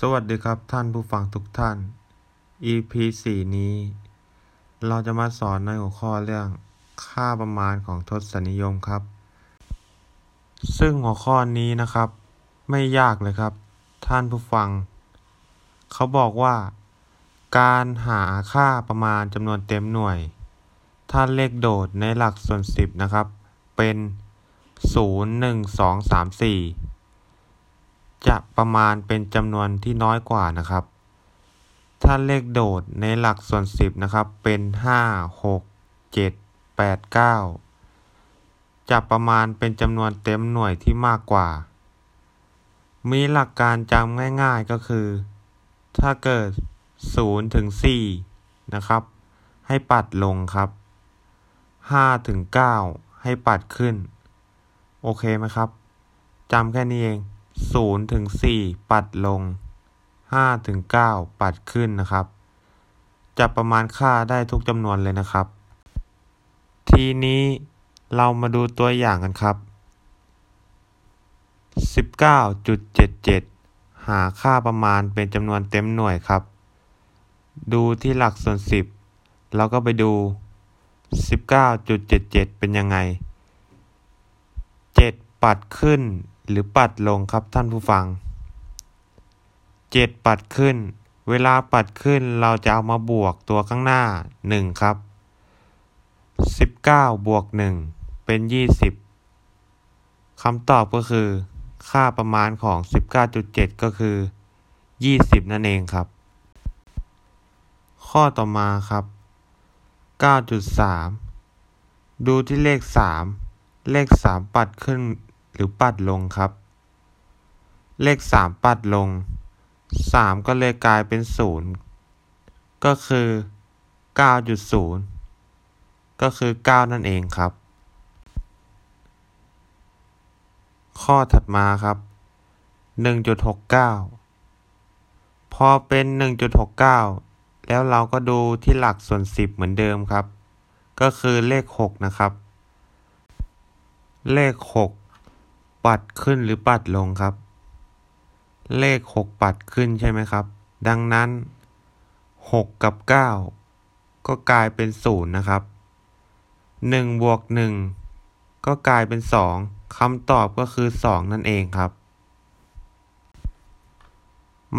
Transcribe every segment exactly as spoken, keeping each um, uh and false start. สวัสดีครับท่านผู้ฟังทุกท่าน อี พี สี่ นี้เราจะมาสอนในหัวข้อเรื่องค่าประมาณของทศนิยมครับซึ่งหัวข้อนี้นะครับไม่ยากเลยครับท่านผู้ฟังเขาบอกว่าการหาค่าประมาณจำนวนเต็มหน่วยถ้าเลขโดดในหลักส่วนสิบนะครับเป็นศูนย์ หนึ่ง สอง สาม สี่จะประมาณเป็นจำนวนที่น้อยกว่านะครับถ้าเลขโดดในหลักส่วนสิบนะครับเป็นห้า หก เจ็ด แปด เก้าจะประมาณเป็นจำนวนเต็มหน่วยที่มากกว่ามีหลักการจำง่ายๆก็คือถ้าเกิดศูนย์ถึงสี่นะครับให้ปัดลงครับห้าถึงเก้าให้ปัดขึ้นโอเคไหมครับจำแค่นี้เองศูนย์ถึงสี่ปัดลงห้าถึงเก้าปัดขึ้นนะครับจะประมาณค่าได้ทุกจำนวนเลยนะครับทีนี้เรามาดูตัวอย่างกันครับ สิบเก้าจุดเจ็ดเจ็ด หาค่าประมาณเป็นจำนวนเต็มหน่วยครับดูที่หลักส่วนสิบแล้วก็ไปดู สิบเก้าจุดเจ็ดเจ็ด เป็นยังไงเจ็ดปัดขึ้นหรือปัดลงครับท่านผู้ฟังเจ็ดปัดขึ้นเวลาปัดขึ้นเราจะเอามาบวกตัวข้างหน้าหนึ่งครับสิบเก้าบวกหนึ่งเป็นยี่สิบคำตอบก็คือค่าประมาณของ สิบเก้าจุดเจ็ด ก็คือยี่สิบนั่นเองครับข้อต่อมาครับ เก้าจุดสาม ดูที่เลขสามเลขสามปัดขึ้นหรือปัดลงครับเลขสามปัดลงสามก็เลยกลายเป็นศูนย์ก็คือ เก้าจุดศูนย์ ก็คือเก้านั่นเองครับข้อถัดมาครับ หนึ่งจุดหกเก้า พอเป็น หนึ่งจุดหกเก้า แล้วเราก็ดูที่หลักส่วนสิบเหมือนเดิมครับก็คือเลขหกนะครับเลขหกปัดขึ้นหรือปัดลงครับเลขหกปัดขึ้นใช่ไหมครับดังนั้นหกกับเก้าก็กลายเป็นศูนย์นะครับหนึ่งบวกหนึ่งก็กลายเป็นสองคำตอบก็คือสองนั่นเองครับ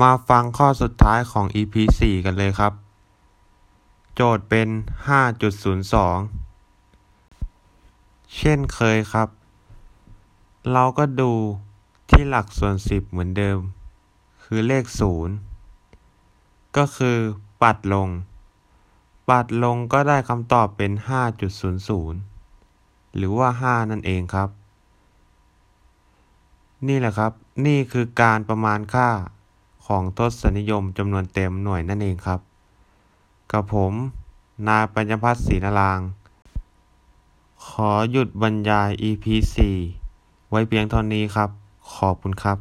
มาฟังข้อสุดท้ายของ อี พี สี่ กันเลยครับโจทย์เป็น ห้าจุดศูนย์สอง เช่นเคยครับเราก็ดูที่หลักส่วนสิบเหมือนเดิมคือเลขศูนย์ก็คือปัดลงปัดลงก็ได้คำตอบเป็น ห้าจุดศูนย์ศูนย์ หรือว่าห้านั่นเองครับนี่แหละครับนี่คือการประมาณค่าของทศนิยมจำนวนเต็มหน่วยนั่นเองครับกับผมนายปัญญภัทรศรีนารางค์ขอหยุดบรรยาย อี พี สี่ไว้เพียงเท่านี้ครับขอบคุณครับ